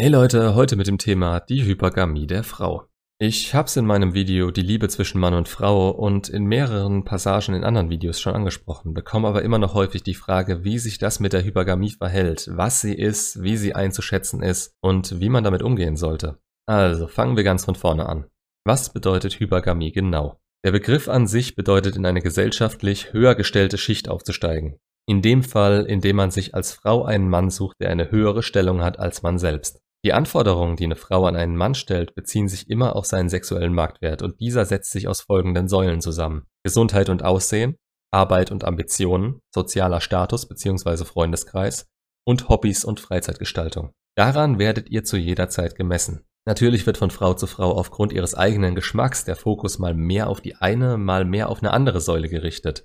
Hey Leute, heute mit dem Thema die Hypergamie der Frau. Ich hab's in meinem Video Die Liebe zwischen Mann und Frau und in mehreren Passagen in anderen Videos schon angesprochen, bekomme aber immer noch häufig die Frage, wie sich das mit der Hypergamie verhält, was sie ist, wie sie einzuschätzen ist und wie man damit umgehen sollte. Also fangen wir ganz von vorne an. Was bedeutet Hypergamie genau? Der Begriff an sich bedeutet, in eine gesellschaftlich höher gestellte Schicht aufzusteigen. In dem Fall, in dem man sich als Frau einen Mann sucht, der eine höhere Stellung hat als man selbst. Die Anforderungen, die eine Frau an einen Mann stellt, beziehen sich immer auf seinen sexuellen Marktwert und dieser setzt sich aus folgenden Säulen zusammen: Gesundheit und Aussehen, Arbeit und Ambitionen, sozialer Status bzw. Freundeskreis und Hobbys und Freizeitgestaltung. Daran werdet ihr zu jeder Zeit gemessen. Natürlich wird von Frau zu Frau aufgrund ihres eigenen Geschmacks der Fokus mal mehr auf die eine, mal mehr auf eine andere Säule gerichtet.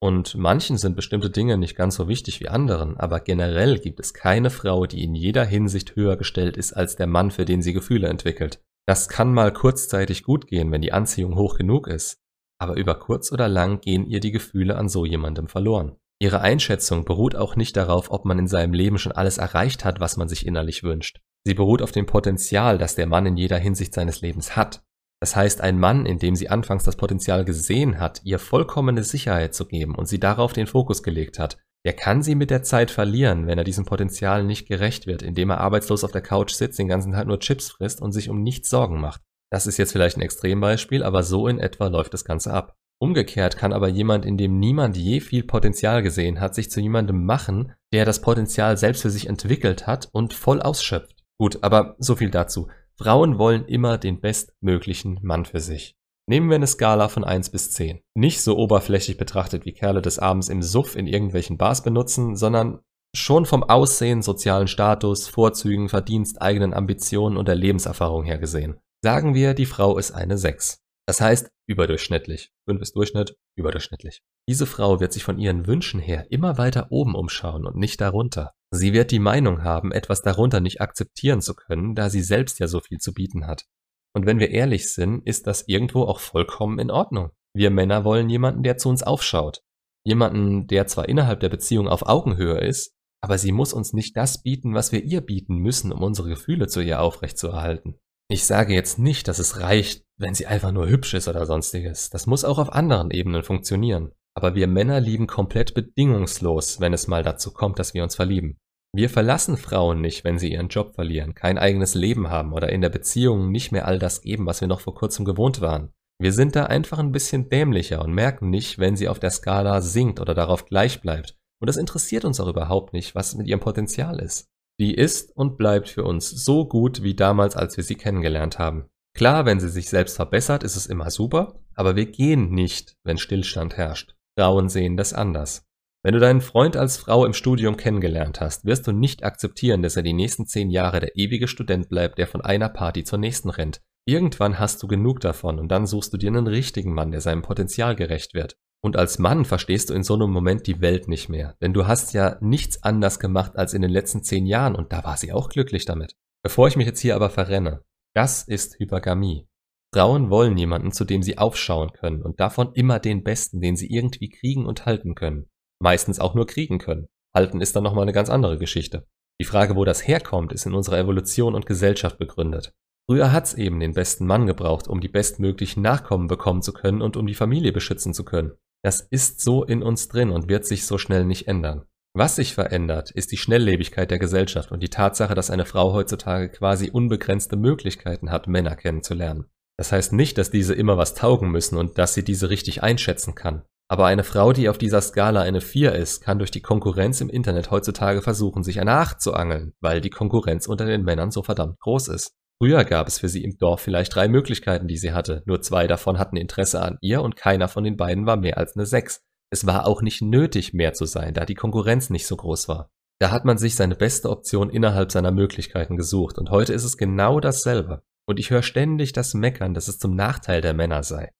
Und manchen sind bestimmte Dinge nicht ganz so wichtig wie anderen, aber generell gibt es keine Frau, die in jeder Hinsicht höher gestellt ist als der Mann, für den sie Gefühle entwickelt. Das kann mal kurzzeitig gut gehen, wenn die Anziehung hoch genug ist, aber über kurz oder lang gehen ihr die Gefühle an so jemandem verloren. Ihre Einschätzung beruht auch nicht darauf, ob man in seinem Leben schon alles erreicht hat, was man sich innerlich wünscht. Sie beruht auf dem Potenzial, das der Mann in jeder Hinsicht seines Lebens hat. Das heißt, ein Mann, in dem sie anfangs das Potenzial gesehen hat, ihr vollkommene Sicherheit zu geben und sie darauf den Fokus gelegt hat, der kann sie mit der Zeit verlieren, wenn er diesem Potenzial nicht gerecht wird, indem er arbeitslos auf der Couch sitzt, den ganzen Tag nur Chips frisst und sich um nichts Sorgen macht. Das ist jetzt vielleicht ein Extrembeispiel, aber so in etwa läuft das Ganze ab. Umgekehrt kann aber jemand, in dem niemand je viel Potenzial gesehen hat, sich zu jemandem machen, der das Potenzial selbst für sich entwickelt hat und voll ausschöpft. Gut, aber so viel dazu. Frauen wollen immer den bestmöglichen Mann für sich. Nehmen wir eine Skala von 1 bis 10. Nicht so oberflächlich betrachtet, wie Kerle des Abends im Suff in irgendwelchen Bars benutzen, sondern schon vom Aussehen, sozialen Status, Vorzügen, Verdienst, eigenen Ambitionen und der Lebenserfahrung her gesehen. Sagen wir, die Frau ist eine 6. Das heißt, überdurchschnittlich. 5 ist Durchschnitt, überdurchschnittlich. Diese Frau wird sich von ihren Wünschen her immer weiter oben umschauen und nicht darunter. Sie wird die Meinung haben, etwas darunter nicht akzeptieren zu können, da sie selbst ja so viel zu bieten hat. Und wenn wir ehrlich sind, ist das irgendwo auch vollkommen in Ordnung. Wir Männer wollen jemanden, der zu uns aufschaut. Jemanden, der zwar innerhalb der Beziehung auf Augenhöhe ist, aber sie muss uns nicht das bieten, was wir ihr bieten müssen, um unsere Gefühle zu ihr aufrechtzuerhalten. Ich sage jetzt nicht, dass es reicht, wenn sie einfach nur hübsch ist oder sonstiges. Das muss auch auf anderen Ebenen funktionieren. Aber wir Männer lieben komplett bedingungslos, wenn es mal dazu kommt, dass wir uns verlieben. Wir verlassen Frauen nicht, wenn sie ihren Job verlieren, kein eigenes Leben haben oder in der Beziehung nicht mehr all das geben, was wir noch vor kurzem gewohnt waren. Wir sind da einfach ein bisschen dämlicher und merken nicht, wenn sie auf der Skala sinkt oder darauf gleich bleibt. Und das interessiert uns auch überhaupt nicht, was mit ihrem Potenzial ist. Die ist und bleibt für uns so gut wie damals, als wir sie kennengelernt haben. Klar, wenn sie sich selbst verbessert, ist es immer super, aber wir gehen nicht, wenn Stillstand herrscht. Frauen sehen das anders. Wenn du deinen Freund als Frau im Studium kennengelernt hast, wirst du nicht akzeptieren, dass er die nächsten 10 Jahre der ewige Student bleibt, der von einer Party zur nächsten rennt. Irgendwann hast du genug davon und dann suchst du dir einen richtigen Mann, der seinem Potenzial gerecht wird. Und als Mann verstehst du in so einem Moment die Welt nicht mehr, denn du hast ja nichts anders gemacht als in den letzten 10 Jahren und da war sie auch glücklich damit. Bevor ich mich jetzt hier aber verrenne, das ist Hypergamie. Frauen wollen jemanden, zu dem sie aufschauen können und davon immer den Besten, den sie irgendwie kriegen und halten können. Meistens auch nur kriegen können. Halten ist dann nochmal eine ganz andere Geschichte. Die Frage, wo das herkommt, ist in unserer Evolution und Gesellschaft begründet. Früher hat's eben den besten Mann gebraucht, um die bestmöglichen Nachkommen bekommen zu können und um die Familie beschützen zu können. Das ist so in uns drin und wird sich so schnell nicht ändern. Was sich verändert, ist die Schnelllebigkeit der Gesellschaft und die Tatsache, dass eine Frau heutzutage quasi unbegrenzte Möglichkeiten hat, Männer kennenzulernen. Das heißt nicht, dass diese immer was taugen müssen und dass sie diese richtig einschätzen kann. Aber eine Frau, die auf dieser Skala eine 4 ist, kann durch die Konkurrenz im Internet heutzutage versuchen, sich eine 8 zu angeln, weil die Konkurrenz unter den Männern so verdammt groß ist. Früher gab es für sie im Dorf vielleicht 3 Möglichkeiten, die sie hatte. Nur 2 davon hatten Interesse an ihr und keiner von den beiden war mehr als eine 6. Es war auch nicht nötig, mehr zu sein, da die Konkurrenz nicht so groß war. Da hat man sich seine beste Option innerhalb seiner Möglichkeiten gesucht und heute ist es genau dasselbe. Und ich höre ständig das Meckern, dass es zum Nachteil der Männer sei.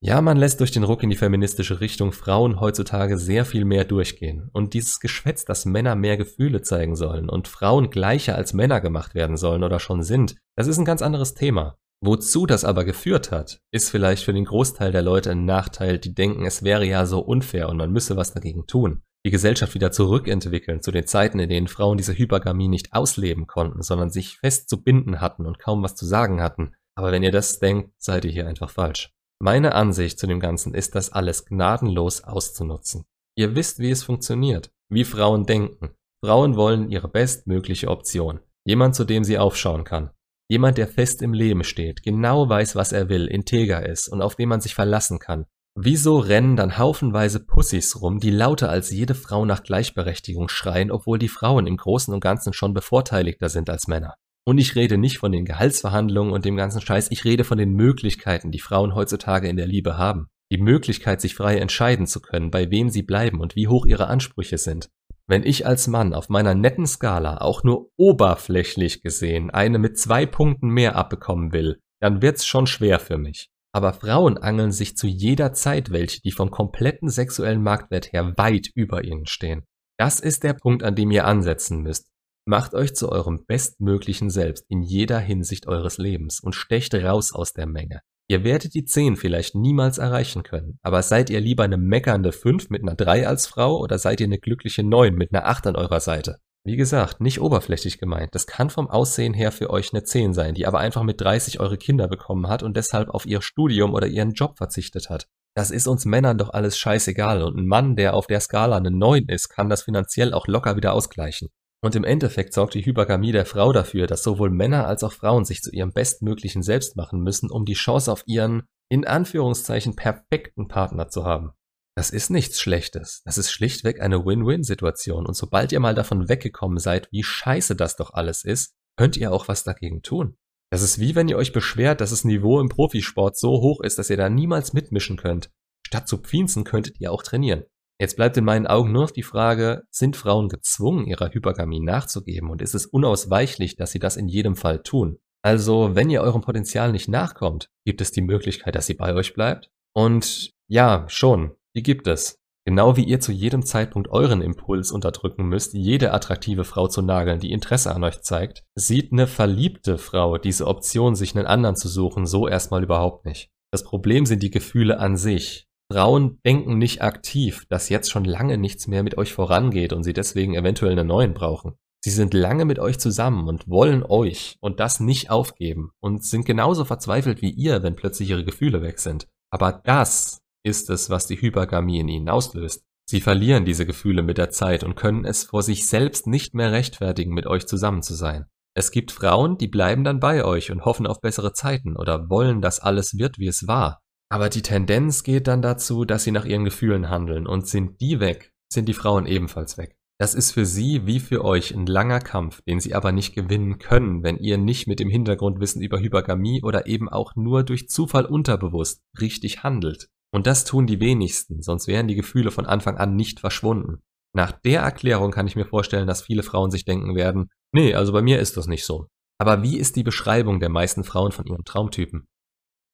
Ja, man lässt durch den Ruck in die feministische Richtung Frauen heutzutage sehr viel mehr durchgehen. Und dieses Geschwätz, dass Männer mehr Gefühle zeigen sollen und Frauen gleicher als Männer gemacht werden sollen oder schon sind, das ist ein ganz anderes Thema. Wozu das aber geführt hat, ist vielleicht für den Großteil der Leute ein Nachteil, die denken, es wäre ja so unfair und man müsse was dagegen tun. Die Gesellschaft wieder zurückentwickeln zu den Zeiten, in denen Frauen diese Hypergamie nicht ausleben konnten, sondern sich fest zu binden hatten und kaum was zu sagen hatten. Aber wenn ihr das denkt, seid ihr hier einfach falsch. Meine Ansicht zu dem Ganzen ist, das alles gnadenlos auszunutzen. Ihr wisst, wie es funktioniert, wie Frauen denken. Frauen wollen ihre bestmögliche Option. Jemand, zu dem sie aufschauen kann. Jemand, der fest im Leben steht, genau weiß, was er will, integer ist und auf den man sich verlassen kann. Wieso rennen dann haufenweise Pussys rum, die lauter als jede Frau nach Gleichberechtigung schreien, obwohl die Frauen im Großen und Ganzen schon bevorteiligter sind als Männer? Und ich rede nicht von den Gehaltsverhandlungen und dem ganzen Scheiß, ich rede von den Möglichkeiten, die Frauen heutzutage in der Liebe haben. Die Möglichkeit, sich frei entscheiden zu können, bei wem sie bleiben und wie hoch ihre Ansprüche sind. Wenn ich als Mann auf meiner netten Skala auch nur oberflächlich gesehen eine mit 2 Punkten mehr abbekommen will, dann wird's schon schwer für mich. Aber Frauen angeln sich zu jeder Zeit welche, die vom kompletten sexuellen Marktwert her weit über ihnen stehen. Das ist der Punkt, an dem ihr ansetzen müsst. Macht euch zu eurem bestmöglichen Selbst in jeder Hinsicht eures Lebens und stecht raus aus der Menge. Ihr werdet die 10 vielleicht niemals erreichen können, aber seid ihr lieber eine meckernde 5 mit einer 3 als Frau oder seid ihr eine glückliche 9 mit einer 8 an eurer Seite? Wie gesagt, nicht oberflächlich gemeint, das kann vom Aussehen her für euch eine 10 sein, die aber einfach mit 30 eure Kinder bekommen hat und deshalb auf ihr Studium oder ihren Job verzichtet hat. Das ist uns Männern doch alles scheißegal und ein Mann, der auf der Skala eine 9 ist, kann das finanziell auch locker wieder ausgleichen. Und im Endeffekt sorgt die Hypergamie der Frau dafür, dass sowohl Männer als auch Frauen sich zu ihrem bestmöglichen Selbst machen müssen, um die Chance auf ihren, in Anführungszeichen, perfekten Partner zu haben. Das ist nichts Schlechtes, das ist schlichtweg eine Win-Win-Situation und sobald ihr mal davon weggekommen seid, wie scheiße das doch alles ist, könnt ihr auch was dagegen tun. Das ist wie wenn ihr euch beschwert, dass das Niveau im Profisport so hoch ist, dass ihr da niemals mitmischen könnt. Statt zu pfeinzen könntet ihr auch trainieren. Jetzt bleibt in meinen Augen nur noch die Frage, sind Frauen gezwungen, ihrer Hypergamie nachzugeben und ist es unausweichlich, dass sie das in jedem Fall tun? Also, wenn ihr eurem Potenzial nicht nachkommt, gibt es die Möglichkeit, dass sie bei euch bleibt? Und ja, schon. Die gibt es. Genau wie ihr zu jedem Zeitpunkt euren Impuls unterdrücken müsst, jede attraktive Frau zu nageln, die Interesse an euch zeigt, sieht eine verliebte Frau diese Option, sich einen anderen zu suchen, so erstmal überhaupt nicht. Das Problem sind die Gefühle an sich. Frauen denken nicht aktiv, dass jetzt schon lange nichts mehr mit euch vorangeht und sie deswegen eventuell einen neuen brauchen. Sie sind lange mit euch zusammen und wollen euch und das nicht aufgeben und sind genauso verzweifelt wie ihr, wenn plötzlich ihre Gefühle weg sind. Aber das ist es, was die Hypergamie in ihnen auslöst. Sie verlieren diese Gefühle mit der Zeit und können es vor sich selbst nicht mehr rechtfertigen, mit euch zusammen zu sein. Es gibt Frauen, die bleiben dann bei euch und hoffen auf bessere Zeiten oder wollen, dass alles wird, wie es war. Aber die Tendenz geht dann dazu, dass sie nach ihren Gefühlen handeln und sind die weg, sind die Frauen ebenfalls weg. Das ist für sie wie für euch ein langer Kampf, den sie aber nicht gewinnen können, wenn ihr nicht mit dem Hintergrundwissen über Hypergamie oder eben auch nur durch Zufall unterbewusst richtig handelt. Und das tun die wenigsten, sonst wären die Gefühle von Anfang an nicht verschwunden. Nach der Erklärung kann ich mir vorstellen, dass viele Frauen sich denken werden, nee, also bei mir ist das nicht so. Aber wie ist die Beschreibung der meisten Frauen von ihrem Traumtypen?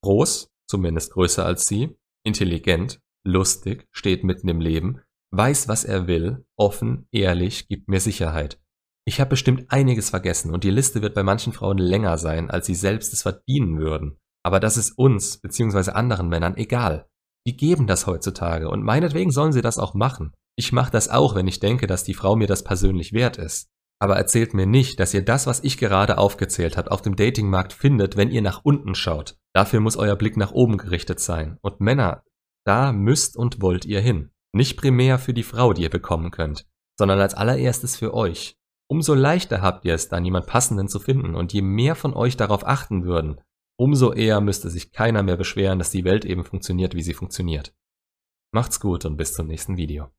Groß, zumindest größer als sie, intelligent, lustig, steht mitten im Leben, weiß, was er will, offen, ehrlich, gibt mir Sicherheit. Ich habe bestimmt einiges vergessen und die Liste wird bei manchen Frauen länger sein, als sie selbst es verdienen würden. Aber das ist uns bzw. anderen Männern egal. Die geben das heutzutage und meinetwegen sollen sie das auch machen. Ich mache das auch, wenn ich denke, dass die Frau mir das persönlich wert ist. Aber erzählt mir nicht, dass ihr das, was ich gerade aufgezählt habe, auf dem Datingmarkt findet, wenn ihr nach unten schaut. Dafür muss euer Blick nach oben gerichtet sein. Und Männer, da müsst und wollt ihr hin. Nicht primär für die Frau, die ihr bekommen könnt, sondern als allererstes für euch. Umso leichter habt ihr es dann, jemand Passenden zu finden und je mehr von euch darauf achten würden, umso eher müsste sich keiner mehr beschweren, dass die Welt eben funktioniert, wie sie funktioniert. Macht's gut und bis zum nächsten Video.